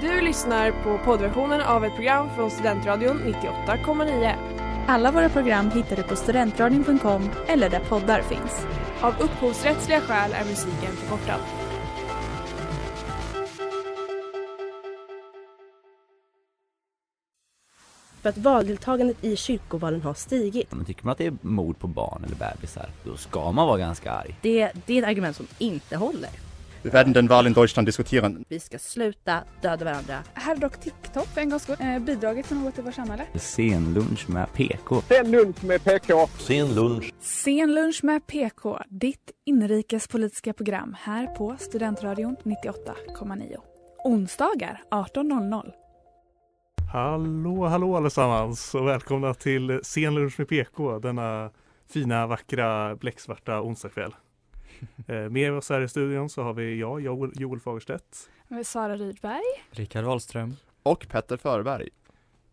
Du lyssnar på poddversionen av ett program från Studentradion 98,9. Alla våra program hittar du på studentradion.com eller där poddar finns. Av upphovsrättsliga skäl är musiken förkortad. För att valdeltagandet i kyrkovalen har stigit. Men tycker man att det är mord på barn eller bebisar, då ska man vara ganska arg. Det är ett argument som inte håller. Vi werden den Wahl in Deutschland diskutieren. Vi ska sluta döda varandra. Här dock TikTok en gång bidragit för något i vår samhälle. Sen lunch med PK. Sen lunch med PK. Sen lunch. Sen lunch med PK. Ditt inrikespolitiska program här på Studentradion 98,9. Onsdagar 18.00. Hallå, hallå allesammans och välkomna till Sen lunch med PK. Denna fina, vackra, bläcksvarta onsdagkväll. Med oss här i studion så har vi jag, Joel Fagerstedt. Sara Rydberg. Rikard Wallström. Och Petter Förberg.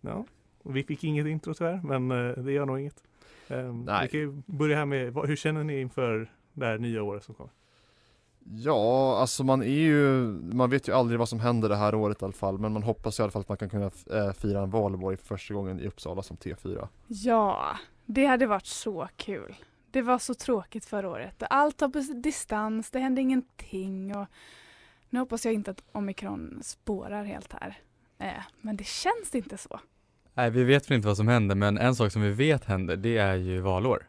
Ja, vi fick inget intro tyvärr, men det gör nog inget. Nej. Vi kan ju börja här med, hur känner ni inför det här nya året som kommer? Ja, alltså man vet ju aldrig vad som händer det här året i alla fall, men man hoppas i alla fall att man kan kunna fira en valborg för första gången i Uppsala som T4. Ja, det hade varit så kul. Det var så tråkigt förra året. Allt var på distans, det hände ingenting. Och nu hoppas jag inte att omikron spårar helt här. Men det känns inte så. Nej, vi vet väl inte vad som händer. Men en sak som vi vet händer, det är ju valår.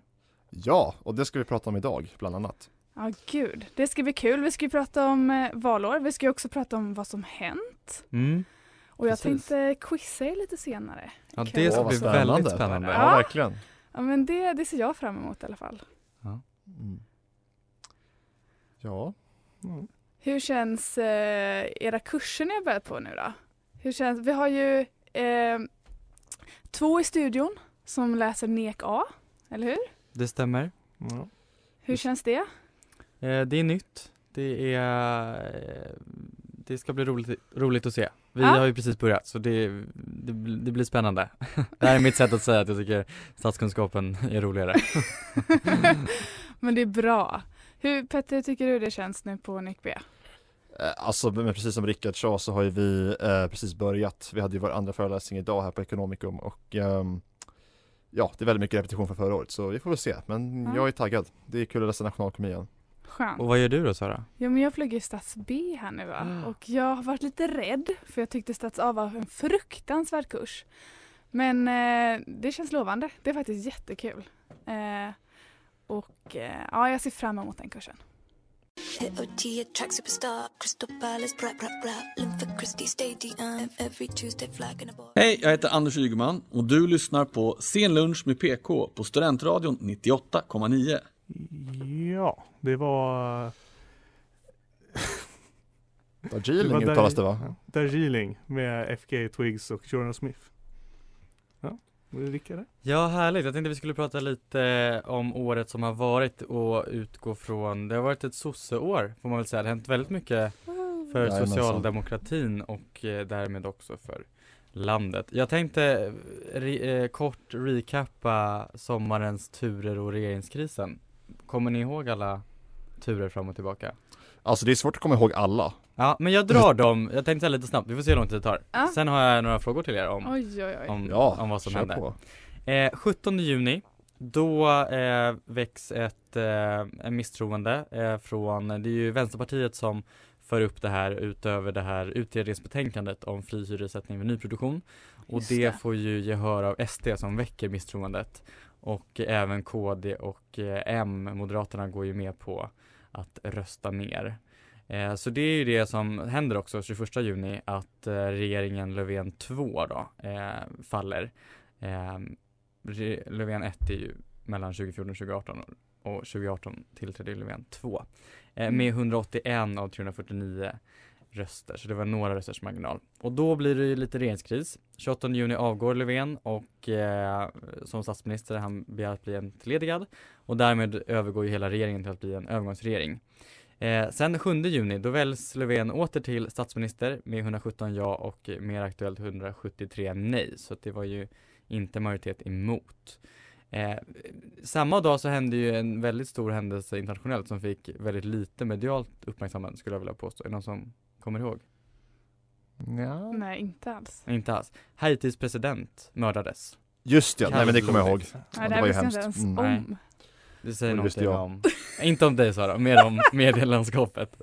Ja, och det ska vi prata om idag bland annat. Ja, gud. Det ska bli kul. Vi ska ju prata om valår. Vi ska ju också prata om vad som hänt. Mm. Och jag tänkte quizza er lite senare. Ja, det ska bli väldigt spännande. Ja, verkligen. Ja, men det ser jag fram emot i alla fall. Ja. Mm. Ja. Mm. Hur känns era kurser ni har börjat på nu då? Hur känns, vi har ju 2 i studion som läser NEK A, eller hur? Det stämmer. Ja. Hur känns det? Det är nytt. Det ska bli roligt att se. Vi har ju precis börjat, så det blir spännande. Det här är mitt sätt att säga att jag tycker statskunskapen är roligare. Men det är bra. Petter, hur tycker du det känns nu på NIC B? Alltså, men precis som Rickard sa så har ju vi precis börjat. Vi hade ju vår andra föreläsning idag här på Ekonomikum. Och ja, det är väldigt mycket repetition från förra året, så vi får väl se. Men jag är taggad. Det är kul att läsa nationalkonomi igen. Skönt. Och vad gör du då, Sara? Ja, men jag pluggar i stats B här nu, va? Mm. Och jag har varit lite rädd, för jag tyckte stats A var en fruktansvärd kurs. Men det känns lovande. Det är faktiskt jättekul. Ja, jag ser fram emot den kursen. Hej, jag heter Anders Ygeman och du lyssnar på Sen lunch med PK på Studentradion 98,9. Ja, det var... Darjeeling uttalas det, va? Darjeeling med FK Twigs och Jordan Smith. Ja, var det Rickard? Ja, härligt. Jag tänkte vi skulle prata lite om året som har varit och utgå från... Det har varit ett sosseår, får man väl säga. Det har hänt väldigt mycket för socialdemokratin och därmed också för landet. Jag tänkte kort recappa sommarens turer och regeringskrisen. Kommer ni ihåg alla turer fram och tillbaka? Alltså det är svårt att komma ihåg alla. Ja, men jag drar dem. Jag tänkte lite snabbt. Vi får se hur långt det tar. Ah. Sen har jag några frågor till er om vad som händer. 17 juni, då väcks en misstroende från... Det är ju Vänsterpartiet som för upp det här utöver det här utredningsbetänkandet om fri hyressättning vid nyproduktion. Och det får ju gehör av SD som väcker misstroendet. Och även KD och M, Moderaterna, går ju med på att rösta ner. Så det är ju det som händer också 21 juni, att regeringen Löfven 2 då, faller. Löfven 1 är ju mellan 2014 och 2018 och 2018 tillträdde Löfven 2. Med 181 av 349 röster, så det var några rösters marginal. Och då blir det ju lite regeringskris. 28 juni avgår Löfven och som statsminister han begär att bli entledigad. Och därmed övergår ju hela regeringen till att bli en övergångsregering. Sen 7 juni då väljs Löfven åter till statsminister med 117 ja och mer aktuellt 173 nej. Så att det var ju inte majoritet emot. Samma dag så hände ju en väldigt stor händelse internationellt som fick väldigt lite medialt uppmärksamhet, skulle jag vilja påstå. Är någon som kommer ihåg? Ja. Nej, inte alls. Inte alls. Haitis president mördades. Just ja, nej, men det kommer jag ihåg. Nej, det här visste inte ens om. Du säger någonting om... Inte om dig, Sara, mer om medielandskapet.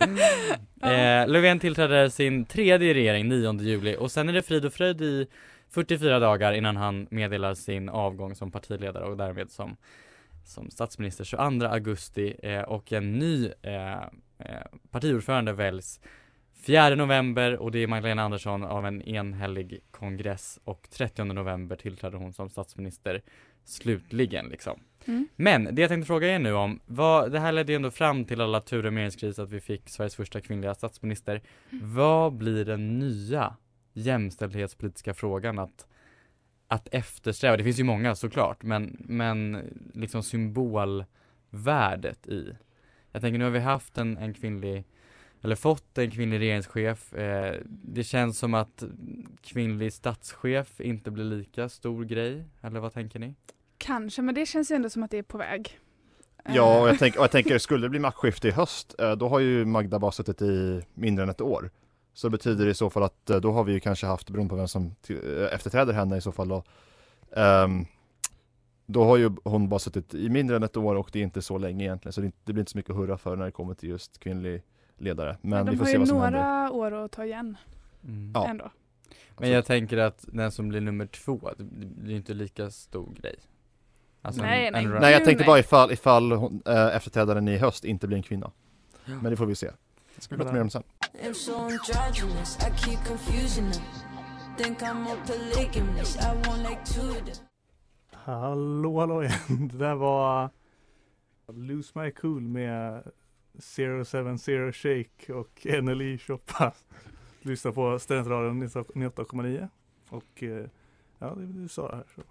Löfven tillträdde sin tredje regering 9 juli och sen är det frid och fröjd i 44 dagar innan han meddelar sin avgång som partiledare och därmed som statsminister 22 augusti och en ny partiordförande väljs 4 november och det är Magdalena Andersson av en enhällig kongress och 30 november tillträdde hon som statsminister slutligen liksom. Mm. Men det jag tänkte fråga er nu om, det här ledde ju ändå fram till alla turer med regeringskris att vi fick Sveriges första kvinnliga statsminister. Vad blir den nya jämställdhetspolitiska frågan att eftersträva? Det finns ju många såklart, men liksom symbolvärdet i. Jag tänker nu har vi haft en kvinnlig... Eller fått en kvinnlig regeringschef. Det känns som att kvinnlig statschef inte blir lika stor grej. Eller vad tänker ni? Kanske, men det känns ju ändå som att det är på väg. Ja, och jag tänker skulle det bli maktskifte i höst, då har ju Magda bara suttit i mindre än ett år. Så det betyder i så fall att då har vi ju kanske haft, beroende på vem som efterträder henne i så fall då. Då har ju hon bara suttit i mindre än ett år och det är inte så länge egentligen. Så det blir inte så mycket att hurra för när det kommer till just kvinnlig ledare. Men vi får se vad som händer. De har ju några år att ta igen. Mm. Ja. Ändå. Men jag tänker att den som blir nummer 2, det blir inte lika stor grej. Alltså nej, jag tänkte bara ifall hon, efterträdaren i höst inte blir en kvinna. Ja. Men det får vi se. Jag ska prata mer om sen. Hallå igen. Det där var Lose My Cool med 070 Shake och NLI Shoppa. Lyssna på Studentradion 98,9 och ja, det är Sara här så.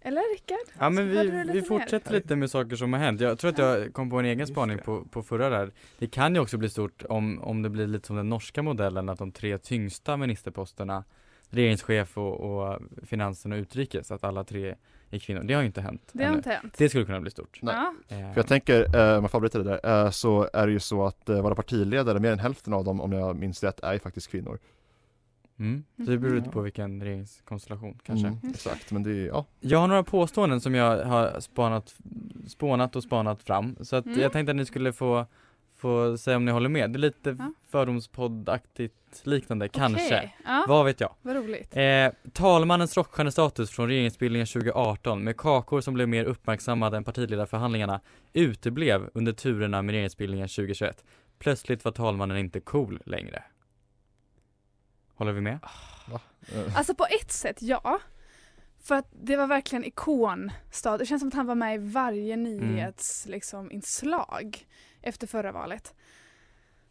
Eller Rickard? Ja, men vi fortsätter lite med saker som har hänt. Jag tror att jag kom på en egen spaning på förra där. Det kan ju också bli stort om det blir lite som den norska modellen att de 3 tyngsta ministerposterna, regeringschef och finansen och utrikes, att alla 3 är kvinnor. Det har ju inte hänt. Det skulle kunna bli stort. Ja. För jag tänker, om jag favoriterar det där, så är det ju så att våra partiledare, mer än hälften av dem, om jag minns rätt, är faktiskt kvinnor. Mm. Så det beror ut på vilken regeringskonstellation kanske. Mm. Exakt, men det är, ja. Jag har några påståenden som jag har spånat fram. Så att jag tänkte att ni skulle få säga om ni håller med. Det är lite fördomspoddaktigt liknande, okay. Kanske. Ja. Vad vet jag? Vad roligt. Talmannens rockstjärnestatus från regeringsbildningen 2018 med kakor som blev mer uppmärksammade än partiledarförhandlingarna uteblev under turerna med regeringsbildningen 2021. Plötsligt var talmannen inte cool längre. Håller vi med? Va? Alltså på ett sätt, ja. För att det var verkligen ikonstad. Det känns som att han var med i varje nyhetsinslag efter förra valet.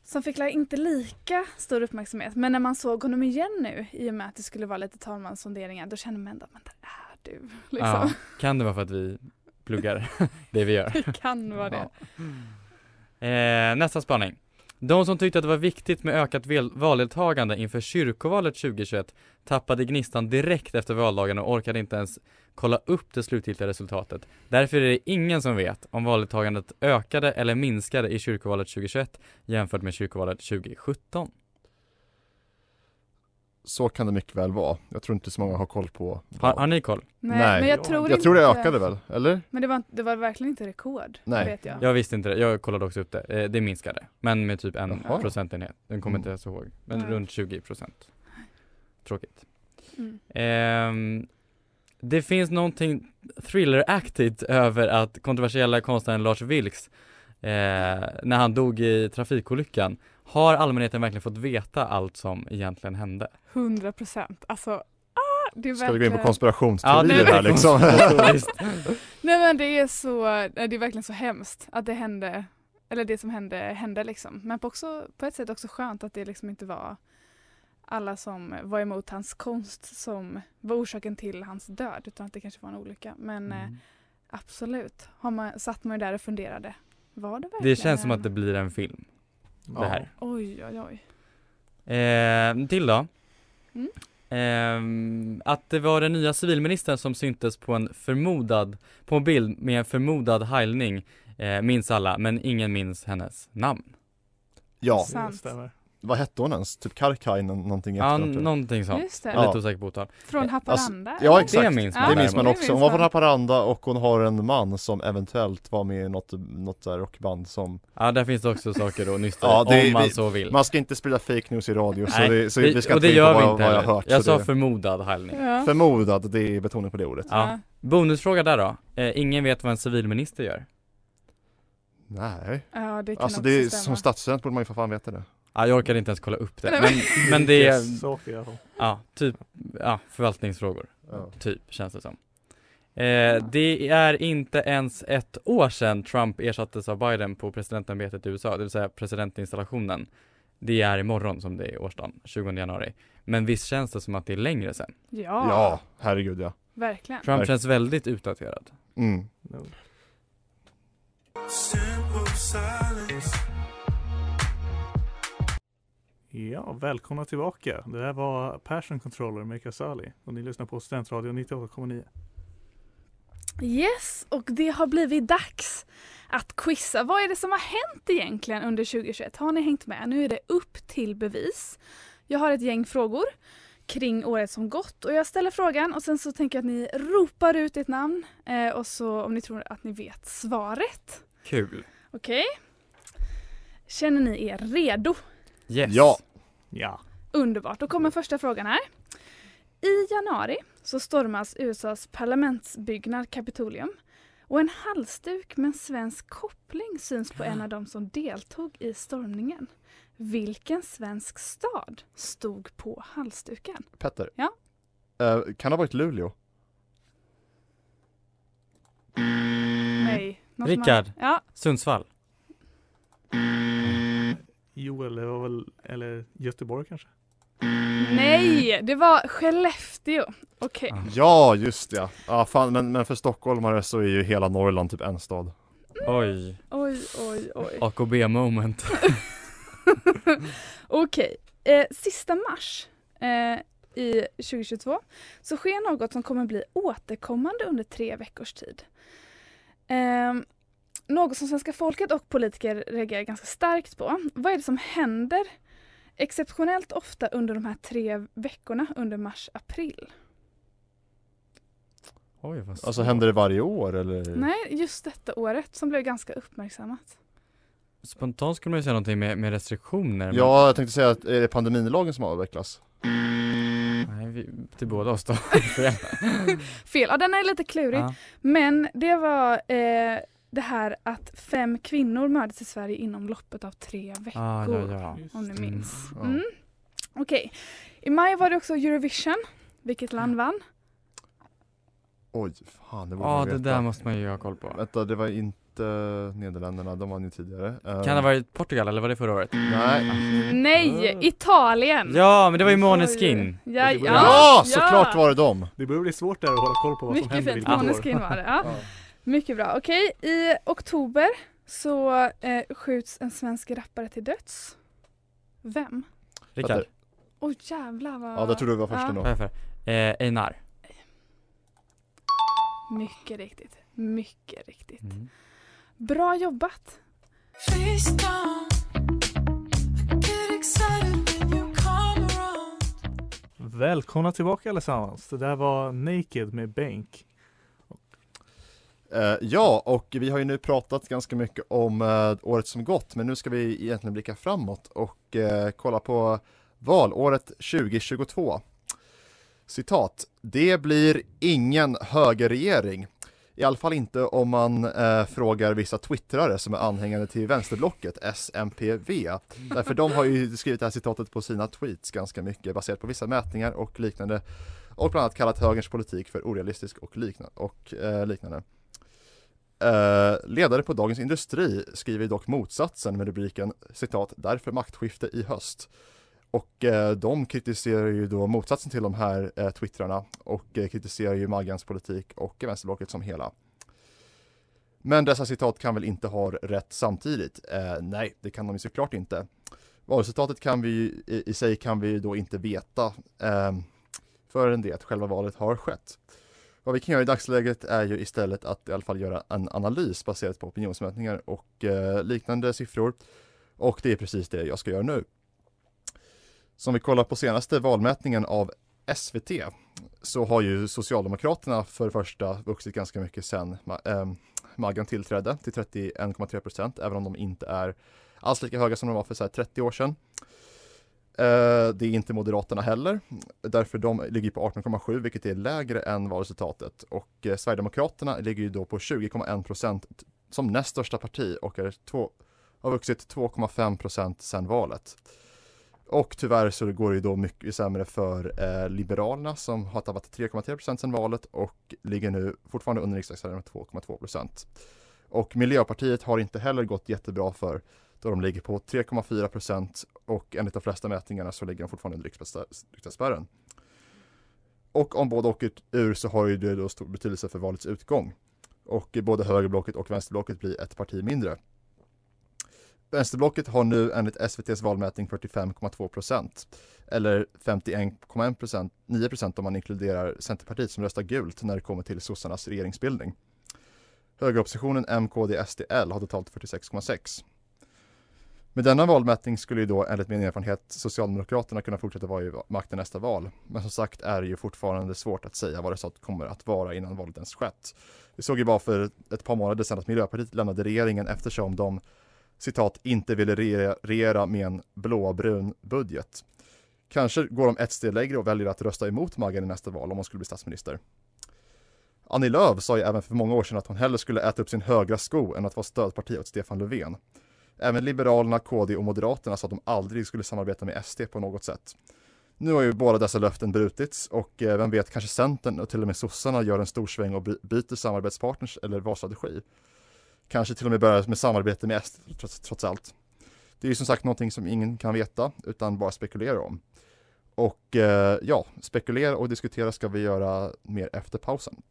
Som fick inte lika stor uppmärksamhet. Men när man såg honom igen nu, i och med att det skulle vara lite talmanssonderingar, då känner man ändå att där är du. Liksom. Ja, kan det vara för att vi pluggar det vi gör? Det kan vara det. Ja. Nästa spaning. De som tyckte att det var viktigt med ökat valdeltagande inför kyrkovalet 2021 tappade gnistan direkt efter valdagen och orkade inte ens kolla upp det slutgiltiga resultatet. Därför är det ingen som vet om valdeltagandet ökade eller minskade i kyrkovalet 2021 jämfört med kyrkovalet 2017. Så kan det mycket väl vara. Jag tror inte så många har koll på. Har ni koll? Nej. Men jag tror det ökade väl, eller? Men det var verkligen inte rekord, nej. Vet jag. Jag visste inte det. Jag kollade också upp det. Det minskade. Men med typ 1 procentenhet. Den kommer inte så ihåg. Men runt 20%. Tråkigt. Mm. Det finns någonting thriller-aktigt över att kontroversiella konstnären Lars Wilks när han dog i trafikolyckan. Har allmänheten verkligen fått veta allt som egentligen hände? 100%. Alltså, det är verkligen... Ska vi gå in på konspirationsteorier här liksom? Nej, men det är verkligen så hemskt att det hände, eller det som hände liksom. Men på ett sätt också skönt att det liksom inte var alla som var emot hans konst som var orsaken till hans död, utan att det kanske var en olycka. Men absolut, satt man ju där och funderade. Var det verkligen? Det känns som att det blir en film. Det här. Oj. Till då. Att det var den nya civilministern som syntes på en bild med en förmodad heilning minns alla, men ingen minns hennes namn. Ja, det stämmer. vad hette hon ens? Typ Karkainen någonting efter. Ja, någonting sånt. Lite osäker på tal. Från Haparanda. Alltså, ja, exakt. Det minns man också. Hon var från Haparanda och hon har en man som eventuellt var med i något där rockband som... Ja, där finns det också saker att nysta om man så vill. Man ska inte sprida fake news i radio, så vi ska inte veta vad jag har hört. Jag sa förmodad hällning. Ja. Förmodad, det är betoning på det ordet. Ja. Bonusfråga där då. Ingen vet vad en civilminister gör. Nej. Ja, det kan alltså det stämma. Som statsminister borde man ju för fan veta det. Ja, jag orkar inte ens kolla upp det. Men det är så fel. Ja, typ förvaltningsfrågor. Ja. Typ känns det som. Det är inte ens ett år sedan Trump ersattes av Biden på presidentämbetet i USA, det vill säga presidentinstallationen. Det är imorgon som det är årsdagen, 20 januari. Men visst känns det som att det är längre sedan. Ja, herregud ja. Verkligen. Trump känns väldigt utdaterad. Mm. No. Ja, välkomna tillbaka. Det här var Passion Controller med Kasali och ni lyssnar på Studentradion 98,9. Yes, och det har blivit dags att quizza. Vad är det som har hänt egentligen under 2021? Har ni hängt med? Nu är det upp till bevis. Jag har ett gäng frågor kring året som gått och jag ställer frågan och sen så tänker jag att ni ropar ut ett namn och så om ni tror att ni vet svaret. Kul. Okej. Känner ni er redo? Yes. Ja. Underbart. Då kommer första frågan här. I januari så stormas USAs parlamentsbyggnad Kapitolium och en halsduk med en svensk koppling syns på en av dem som deltog i stormningen. Vilken svensk stad stod på halsduken? Petter. Ja. Kan det ha varit Luleå? Nej. Rikard. Ja. Sundsvall. Joel eller Göteborg kanske? Nej, det var Skellefteå. Okej. Okay. Ja, just det. Ja, fan, men för stockholmare så är ju hela Norrland typ en stad. Oj. AKB-moment. Okej. Sista mars i 2022 så sker något som kommer bli återkommande under 3 veckors tid. Något som svenska folket och politiker reagerar ganska starkt på. Vad är det som händer exceptionellt ofta under de här 3 veckorna under mars-april? Oj, vad alltså händer det varje år? Eller? Nej, just detta året som blev ganska uppmärksammat. Spontant skulle man ju säga någonting med restriktioner. Men... Ja, jag tänkte säga att är det pandemilagen som avvecklas? Nej, till båda oss då. Fel, ja, den är lite klurig. Ja. Men det var... det här att 5 kvinnor mördades i Sverige inom loppet av 3 veckor. Om ni minns. Mm. Okej. I maj var det också Eurovision. Vilket land vann? Oj, fan. Det där måste man ju ha koll på. Vänta, det var inte Nederländerna. De vann ju tidigare. Kan det ha varit Portugal eller var det förra året? Nej, Italien. Ja, men det var ju Måneskin. Ja, såklart var det dem. Det började bli svårt där att hålla koll på vad som hände. Mycket fint, Måneskin var det, ja. Mycket bra. Okej, i oktober så skjuts en svensk rappare till döds. Vem? Rikard. Åh jävlar vad... Ja, det tror du var första då. Einar. Mycket riktigt. Mm. Bra jobbat. Välkomna tillbaka allesammans. Det där var Naked med Bank. Ja, och vi har ju nu pratat ganska mycket om året som gått, men nu ska vi egentligen blicka framåt och kolla på valåret 2022. Citat, det blir ingen högerregering. I alla fall inte om man frågar vissa twittrare som är anhängande till vänsterblocket, SMPV. Därför de har ju skrivit det här citatet på sina tweets ganska mycket, baserat på vissa mätningar och liknande. Och bland annat kallat högerns politik för orealistisk och liknande. Ledare på Dagens Industri skriver dock motsatsen med rubriken citat, därför maktskifte i höst. Och de kritiserar ju då motsatsen till de här twittrarna och kritiserar ju Maggans politik och vänsterblocket som hela. Men dessa citat kan väl inte ha rätt samtidigt? Nej, det kan de ju såklart inte. Valresultatet kan vi i sig kan vi då inte veta förrän det att själva valet har skett. Vad vi kan göra i dagsläget är ju istället att i alla fall göra en analys baserat på opinionsmätningar och liknande siffror. Och det är precis det jag ska göra nu. som vi kollar på senaste valmätningen av SVT, så har ju Socialdemokraterna för det första vuxit ganska mycket sen Maggan tillträdde till 31,3%, även om de inte är alls lika höga som de var för så här 30 år sedan. Det är inte Moderaterna heller, därför de ligger på 18,7, vilket är lägre än valresultatet. Och Sverigedemokraterna ligger ju då på 20,1% som näst största parti och har vuxit 2,5% sedan valet. Och tyvärr så går det ju då mycket sämre för Liberalerna, som har tappat 3,3% sedan valet och ligger nu fortfarande under riksdagsvärden med 2,2%. Och Miljöpartiet har inte heller gått jättebra för, då de ligger på 3,4% och enligt de flesta mätningarna så ligger de fortfarande under riksdagsspärren. Och om båda åker ur så har ju det då stor betydelse för valets utgång. Och både högerblocket och vänsterblocket blir ett parti mindre. Vänsterblocket har nu enligt SVTs valmätning 45,2% eller 51,1%, 9% om man inkluderar Centerpartiet som röstar gult när det kommer till sossarnas regeringsbildning. Högeroppositionen MKD-SDL har totalt 46,6%. Med denna valmätning skulle ju då enligt min erfarenhet Socialdemokraterna kunna fortsätta vara i makten nästa val. Men som sagt är det ju fortfarande svårt att säga vad det så kommer att vara innan valet ens skett. Vi såg ju bara för ett par månader sedan att Miljöpartiet lämnade regeringen eftersom de, citat, inte ville regera med en blåbrun budget. Kanske går de ett steg längre och väljer att rösta emot Maggan i nästa val om hon skulle bli statsminister. Annie Lööf sa ju även för många år sedan att hon hellre skulle äta upp sin högra sko än att vara stödparti åt Stefan Löfven. Även Liberalerna, KD och Moderaterna sa att de aldrig skulle samarbeta med SD på något sätt. Nu har ju båda dessa löften brutits och vem vet, kanske Centern och till och med sossarna gör en stor sväng och byter samarbetspartners eller valstrategi. Kanske till och med börjar med samarbete med SD trots allt. Det är ju som sagt någonting som ingen kan veta utan bara spekulera om. Och ja, spekulera och diskutera ska vi göra mer efter pausen.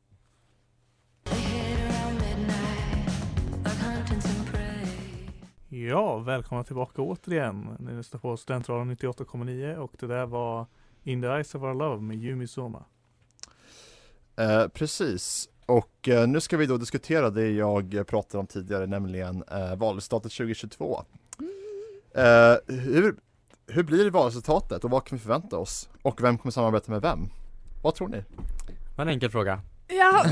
Ja, välkomna tillbaka återigen. Ni lyssnar på Studentradion 98,9 och det där var In the Eyes of Our Love med Yumi Soma. Precis, och nu ska vi då diskutera det jag pratade om tidigare, nämligen valresultatet 2022. Hur blir valresultatet och vad kan vi förvänta oss? Och vem kommer samarbeta med vem? Vad tror ni? En enkel fråga. Ja,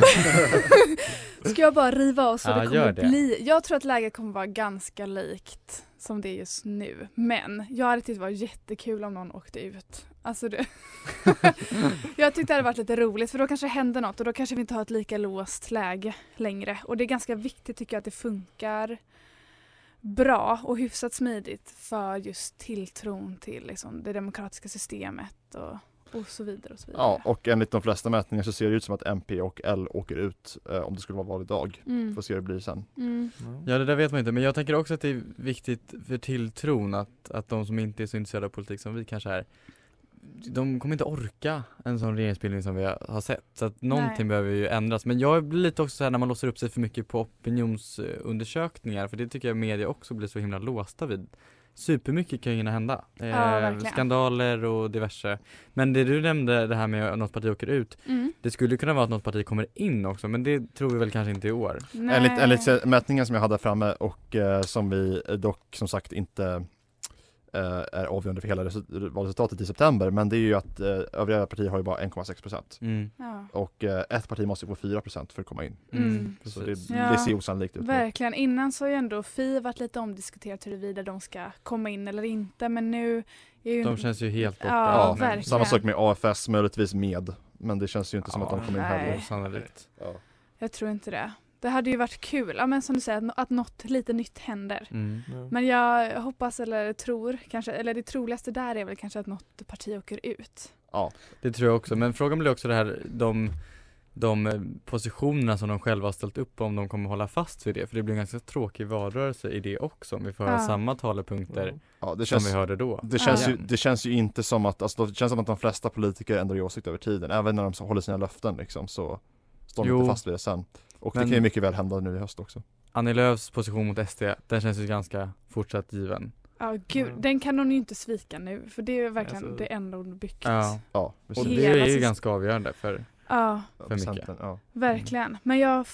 ska jag bara riva oss så ja, det kommer bli. Jag tror att läget kommer vara ganska likt som det är just nu. Men jag hade tyckt det var jättekul om någon åkte ut. Alltså det. Jag tyckte det hade varit lite roligt för då kanske händer något och då kanske vi inte har ett lika låst läge längre. Och det är ganska viktigt tycker jag att det funkar bra och hyfsat smidigt för just tilltron till liksom, det demokratiska systemet och... och så vidare och så vidare. Ja, och enligt de flesta mätningar så ser det ut som att MP och L åker ut om det skulle vara val idag. Får se hur det blir sen. Ja, det där vet man inte. Men jag tänker också att det är viktigt för tilltron att de som inte är så intresserade av politik som vi kanske är, de kommer inte orka en sån regeringsbildning som vi har sett. Så att någonting behöver ju ändras. Men jag blir lite också så här när man låser upp sig för mycket på opinionsundersökningar. För det tycker jag media också blir så himla låsta vid. Supermycket kan ju hinna hända. Skandaler och diverse. Men det du nämnde, det här med att något parti åker ut. Det skulle kunna vara att något parti kommer in också. Men det tror vi väl kanske inte i år. Enligt mätningen som jag hade framme och som vi dock som sagt inte är avgörande för hela valresultatet i september. Men det är ju att övriga partier har ju bara 1,6%. Och ett parti måste få 4% för att komma in. Så det ser osannolikt ut. Verkligen. Nu. Innan så har ju ändå FI varit lite omdiskuterat huruvida de ska komma in eller inte. Men nu är ju... de känns ju helt borta. Ja, verkligen. Samma sak med AFS, möjligtvis med. Men det känns ju inte som att de kommer in här. Osannolikt. Ja. Jag tror inte det. Det hade ju varit kul, ja, men som du säger, att något lite nytt händer. Men jag hoppas eller tror, kanske, eller det troligaste där är väl kanske att något parti åker ut. Ja, det tror jag också. Men frågan blir också det här, de positionerna som de själva har ställt upp, om de kommer hålla fast vid det. För det blir en ganska tråkig valrörelse i det också, om vi får samma talepunkter som vi hörde då. Det känns ju inte som att, alltså, det känns som att de flesta politiker ändrar åsikt över tiden. Även när de håller sina löften liksom, så står de inte fast vid det sen. Och men det kan ju mycket väl hända nu i höst också. Annie Lööfs position mot SD, den känns ju ganska fortsatt given. Ja, gud, den kan hon ju inte svika nu. För det är verkligen det enda hon byggt. Ja, och det är ju ganska avgörande för mycket. Verkligen. Men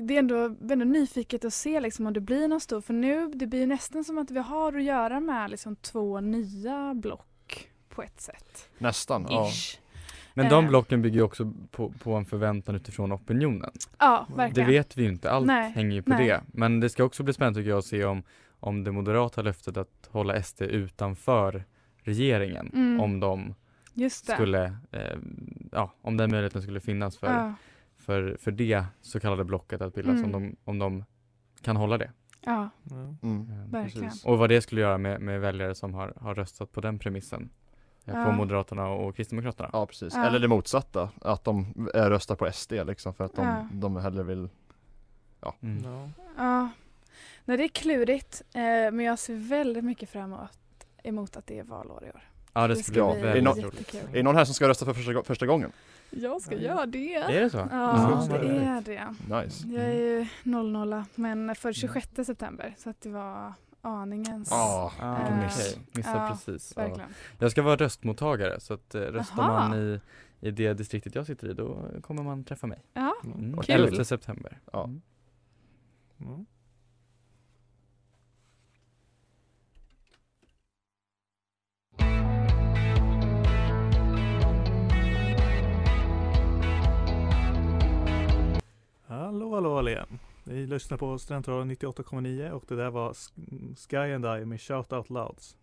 det är ändå nyfiket att se liksom, om det blir något stort. För nu det blir nästan som att vi har att göra med liksom, två nya block på ett sätt. Nästan, ish. Ja. Men de blocken bygger ju också på en förväntan utifrån opinionen. Ja, verkligen. Det vet vi ju inte. Allt hänger ju på det. Men det ska också bli spännande tycker jag att se om det moderata löftet att hålla SD utanför regeringen. Mm. Om de skulle, om den möjligheten skulle finnas för det så kallade blocket att bildas. Mm. Om de kan hålla det. Ja, verkligen. Precis. Och vad det skulle göra med väljare som har röstat på den premissen. På Moderaterna och Kristdemokraterna. Ja, precis. Ja. Eller det motsatta. Att de röstar på SD liksom, för att de hellre vill... Ja. Mm. Ja. Nej, det är klurigt. Men jag ser väldigt mycket framåt emot att det är valår i år. Ja, det ska bli väldigt roligt. Är det någon här som ska rösta för första gången? Jag ska göra det. Är det så? Ja, det är det. Nice. Jag är ju 00, men för 26 september. Så att det var... aningens. Missade precis. Ja. Jag ska vara röstmottagare så att röstar man i det distriktet jag sitter i då kommer man träffa mig. Ja, kul. 11 september. Ja. Mm. Hallå igen. Vi lyssnar på Studentradion 98,9 och det där var Sky and I med Shout Out Louds.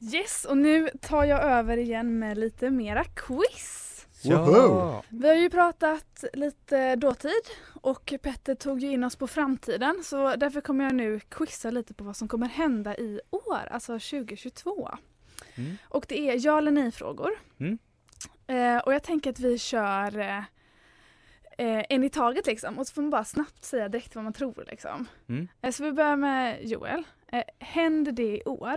Yes, och nu tar jag över igen med lite mera quiz. Ja. Vi har ju pratat lite dåtid och Petter tog ju in oss på framtiden. Så därför kommer jag nu quizza lite på vad som kommer hända i år, alltså 2022. Mm. Och det är ja eller nej-frågor. Mm. Och jag tänker att vi kör... en i taget liksom. Och så får man bara snabbt säga direkt vad man tror liksom. Mm. Så vi börjar med Joel. Händer det i år?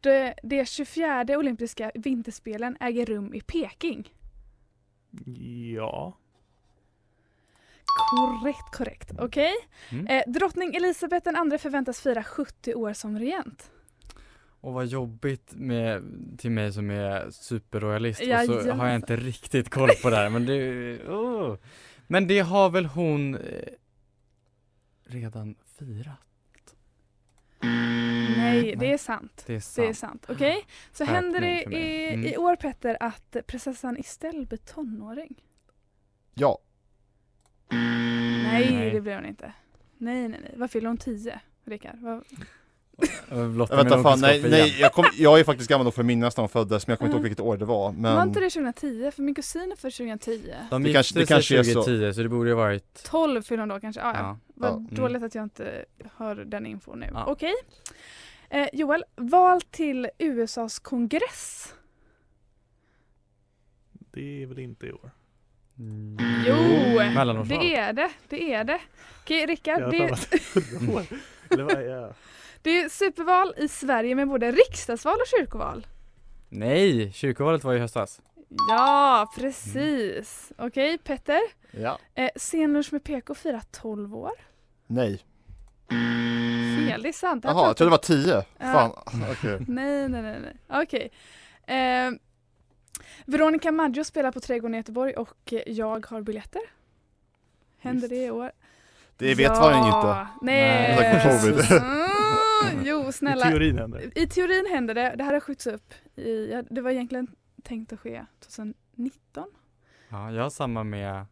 Det 24:e olympiska vinterspelen äger rum i Peking. Ja. Korrekt. Okej. Okay. Mm. Drottning Elisabeth II förväntas fira 70 år som regent. Och vad jobbigt till mig som är superroyalist. Och så har jag inte riktigt koll på det här. Men det Men det har väl hon redan firat? Nej, det är sant. Det är sant. Okej, okay. Så händer det i år, Petter, att prinsessan Estelle blir tonåring? Ja. Nej, det blev hon inte. Nej. Vad fyller hon 10, Rikard? Jag är faktiskt gammal nog för att minnas när hon föddes, men jag kommer inte ihåg vilket år det var. Men... var inte det 2010? För min kusin är för 2010. Det kanske är 2010, så det borde ju varit... 12 fyller hon då kanske. Dåligt att jag inte har den info nu. Ja. Okej. Joel, val till USAs kongress. Det är väl inte i år. Jo, det är det. Okej, Rickard, det är superval i Sverige med både riksdagsval och kyrkoval. Nej, kyrkovalet var i höstas. Ja, precis. Okej, Petter. Ja. Sen lunch med PK firar 12 år. Nej. Fel, det är sant. Jaha, jag tror det var 10. Fan. Okay. Nej. Okej. Veronica Maggio spelar på Trädgården i Göteborg och jag har biljetter. Händer det i år? Det vet man inte. Nej. Jo, snälla. I teorin händer det. Det här har skjuts upp. Det var egentligen tänkt att ske 2019. Ja, jag har samma med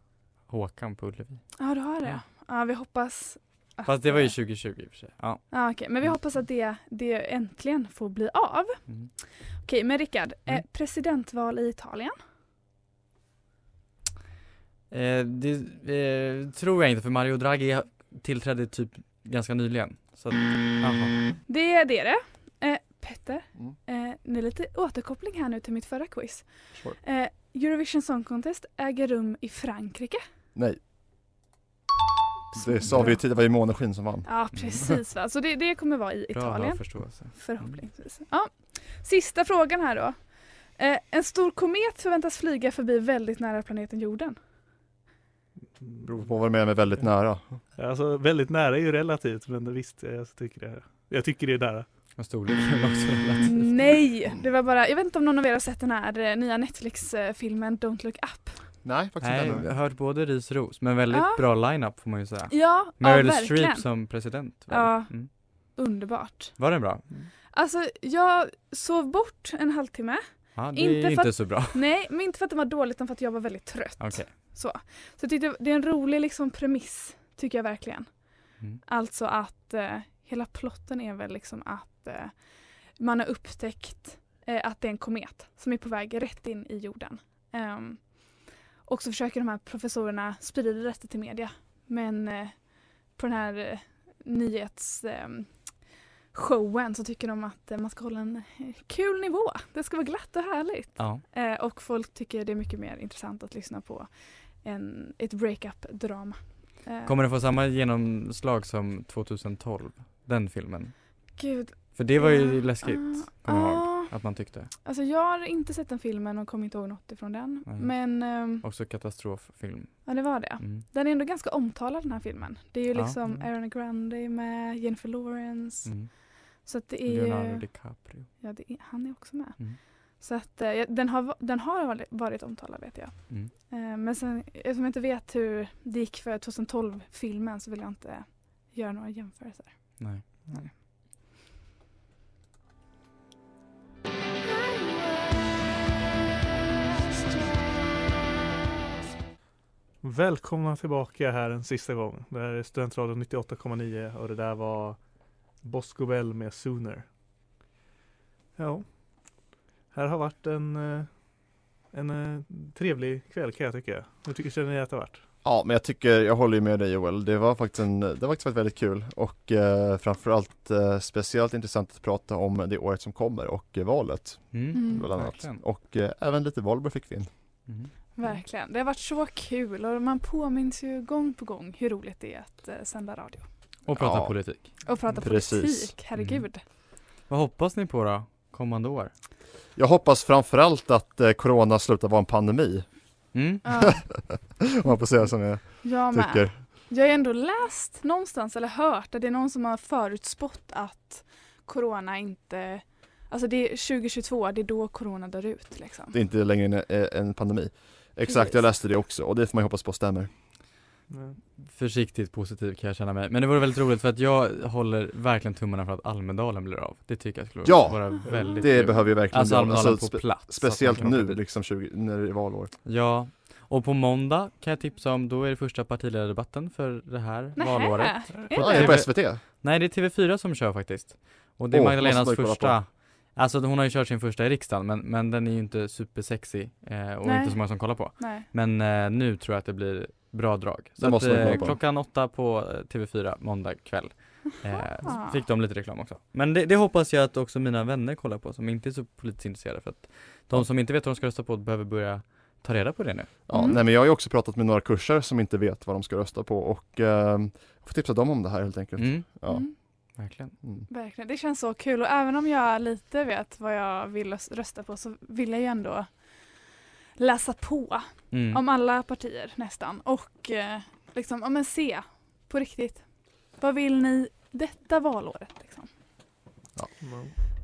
Håkan på Ullevi. Ja, du har det. Ja, vi hoppas... Fast det var ju 2020 i och för sig. Ja, okej. Men vi hoppas att det äntligen får bli av. Mm. Okej, men Rickard. Presidentval i Italien? Det tror jag inte, för Mario Draghi tillträdde typ ganska nyligen. Så att, det är det. Petter, nu är lite återkoppling här nu till mitt förra quiz. Sure. Eurovision Song Contest äger rum i Frankrike. Nej. Det sa vi ju tidigare, var ju Måneskin som vann. Ja, precis. Va? Så det kommer vara i Italien. Förhoppningsvis. Ja. Sista frågan här då. En stor komet förväntas flyga förbi väldigt nära planeten jorden. Beror på vad du med väldigt nära. Alltså väldigt nära är ju relativt, men visst, jag tycker det är nära. Vad storlek är också relativt. Nej, det var bara, jag vet inte om någon av er har sett den här nya Netflix-filmen Don't Look Up. Nej, faktiskt inte. Jag har hört både ris och ros, men väldigt bra line-up får man ju säga. Ja, Meryl Streep som president. Ja, underbart. Var den bra? Alltså, jag sov bort en halvtimme. Ja, det inte är inte att, så bra. Nej, men inte för att det var dåligt utan för att jag var väldigt trött. Okay. Så jag tyckte det är en rolig liksom, premiss, tycker jag verkligen. Mm. Alltså att hela plotten är väl liksom att man har upptäckt att det är en komet som är på väg rätt in i jorden. Och så försöker de här professorerna sprida detta till media. Men på den här nyhetsshowen så tycker de att man ska hålla en kul nivå. Det ska vara glatt och härligt. Ja. Och folk tycker det är mycket mer intressant att lyssna på ett breakup-drama. Kommer det få samma genomslag som 2012, den filmen? Gud. För det var ju läskigt, kommer jag ihåg, att man tyckte. Alltså jag har inte sett den filmen och kommer inte ihåg något ifrån den. Mm. Men, också katastroffilm. Ja, det var det. Mm. Den är ändå ganska omtalad, den här filmen. Det är ju liksom Ariana Grande med, Jennifer Lawrence. Mm. Så att det är Leonardo DiCaprio. Ja, han är också med. Mm. Så att den har varit omtalad, vet jag. Mm. Men sen, eftersom jag inte vet hur det gick för 2012-filmen så vill jag inte göra några jämförelser. Nej. Välkomna tillbaka här en sista gång. Det här är Studentradion 98,9 och det där var Bosco Bell med Sooner. Ja, här har varit en trevlig kväll, kan jag tycka. Hur känner ni att det har varit? Ja, men jag håller ju med dig, Joel. Det var faktiskt väldigt kul och framförallt speciellt intressant att prata om det året som kommer och valet. Mm. Bland annat. Och även lite valborg fick vi in. Mm. Verkligen. Det har varit så kul och man påminns ju gång på gång hur roligt det är att sända radio. Och prata politik. Och prata politik, herregud. Mm. Vad hoppas ni på då, kommande år? Jag hoppas framförallt att corona slutar vara en pandemi. Mm. Om man får säga som jag tycker. Jag har ändå läst någonstans eller hört att det är någon som har förutspått att corona inte... Alltså det är 2022, det är då corona dör ut liksom. Det är inte längre en pandemi. Exakt, precis. Jag läste det också och det får man hoppas på stämmer. Mm. Försiktigt positiv kan jag känna mig. Men det vore väldigt roligt för att jag håller verkligen tummarna för att Almedalen blir av. Det tycker jag skulle vara väldigt det kul. Behöver ju verkligen. Alltså Almedalen på plats. Speciellt nu liksom 20, när det är valår. Ja, och på måndag kan jag tipsa om, då är det första partiledardebatten för det här valåret. Är det på SVT? Nej, det är TV4 som kör faktiskt. Och det är Magdalenas första... Alltså hon har ju kört sin första i riksdagen men den är ju inte supersexy och inte så många som kollar på. Nej. Men nu tror jag att det blir bra drag. Så att, klockan 8 på TV4 måndag kväll fick de lite reklam också. Men det hoppas jag att också mina vänner kollar på som inte är så politiskt intresserade. För att de som inte vet vad de ska rösta på behöver börja ta reda på det nu. Ja, nej, men jag har ju också pratat med några kurser som inte vet vad de ska rösta på och får tipsa dem om det här helt enkelt. Mm. Ja. Mm. Verkligen. Mm. Verkligen. Det känns så kul och även om jag lite vet vad jag vill rösta på så vill jag ju ändå läsa på om alla partier nästan och liksom, ja, men se på riktigt. Vad vill ni detta valåret? Liksom? Ja.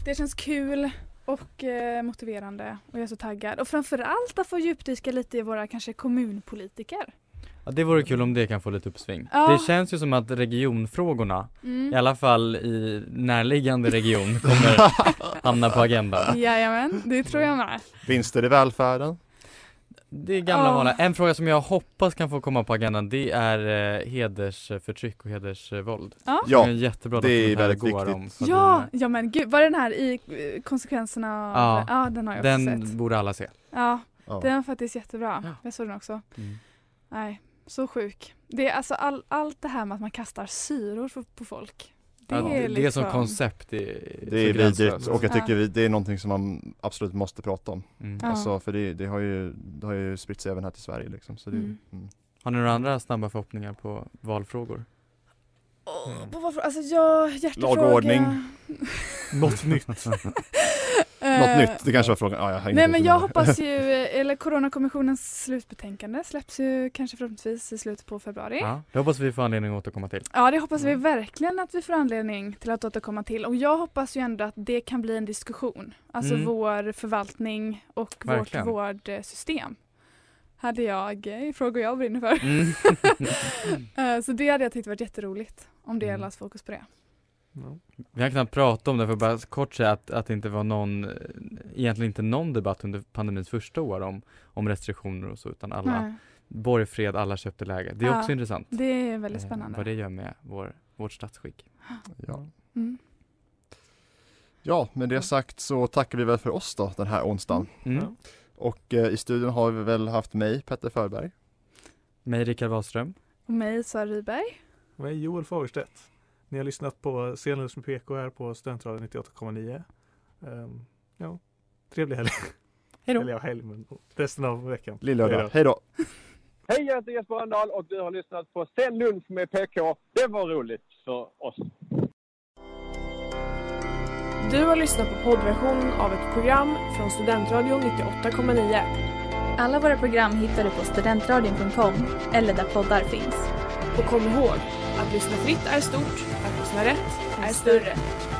Det känns kul och motiverande och jag är så taggad och framförallt att få djupdyka lite i våra kanske kommunpolitiker. Ja, det vore kul om det kan få lite uppsving. Ja. Det känns ju som att regionfrågorna, i alla fall i närliggande region, kommer hamna på agendan. Jajamän, det tror jag med. Vinster i välfärden? Det är gamla vanliga. En fråga som jag hoppas kan få komma på agendan, det är hedersförtryck och hedersvåld. Ja, det är jättebra det är väldigt viktigt. Ja, men gud, var den här i konsekvenserna? Den har jag också sett. Den borde alla se. Ja, den var faktiskt jättebra. Ja. Jag såg den också. Mm. Nej, så sjuk. Det är alltså allt det här med att man kastar syror på folk. Det är som koncept det är vidrigt och jag tycker det är någonting som man absolut måste prata om. Mm. Alltså, för det har ju spritt sig även här till Sverige liksom. Så det, Har ni några andra snabba förhoppningar på valfrågor? På valfrågor? Alltså hjärtefråga. Lagordning. Något nytt. Något nytt, det kanske var frågan. Jag hoppas ju, eller Coronakommissionens slutbetänkande släpps ju kanske förhoppningsvis i slutet på februari. Ja, det hoppas vi får anledning att återkomma till. Ja, det hoppas vi verkligen att vi får anledning till att återkomma till. Och jag hoppas ju ändå att det kan bli en diskussion. Alltså vår förvaltning och verkligen. Vårt vårdsystem. Hade jag frågor jag brinner för. Så det hade jag tyckt varit jätteroligt om det lades fokus på det. Vi har knappt prata om det, för bara kort säga att det inte var egentligen inte någon debatt under pandemins första år om restriktioner och så, utan alla borgfred, alla köpte läger. Det är också intressant. Det är väldigt spännande. Vad det gör med vårt statsskick. Ja. Mm. Ja, med det sagt så tackar vi väl för oss då den här onsdagen. Mm. Och i studion har vi väl haft mig, Petter Förberg. Mig, Rikard Wallström. Och mig, Sara Rydberg. Och mig, Joel Fagerstedt. Ni har lyssnat på Sen lunch med PK här på Studentradion 98,9. Ja, trevlig helg. Hej då. Eller ja, helg, men resten av veckan. Lillördag. Hej då. Hej, jag heter Jesper Andahl och du har lyssnat på Sen lunch med PK. Det var roligt för oss. Du har lyssnat på poddversion av ett program från Studentradion 98,9. Alla våra program hittar du på studentradion.com eller där poddar finns. Och kom ihåg, att lyssna fritt är stort, att lyssna rätt är större.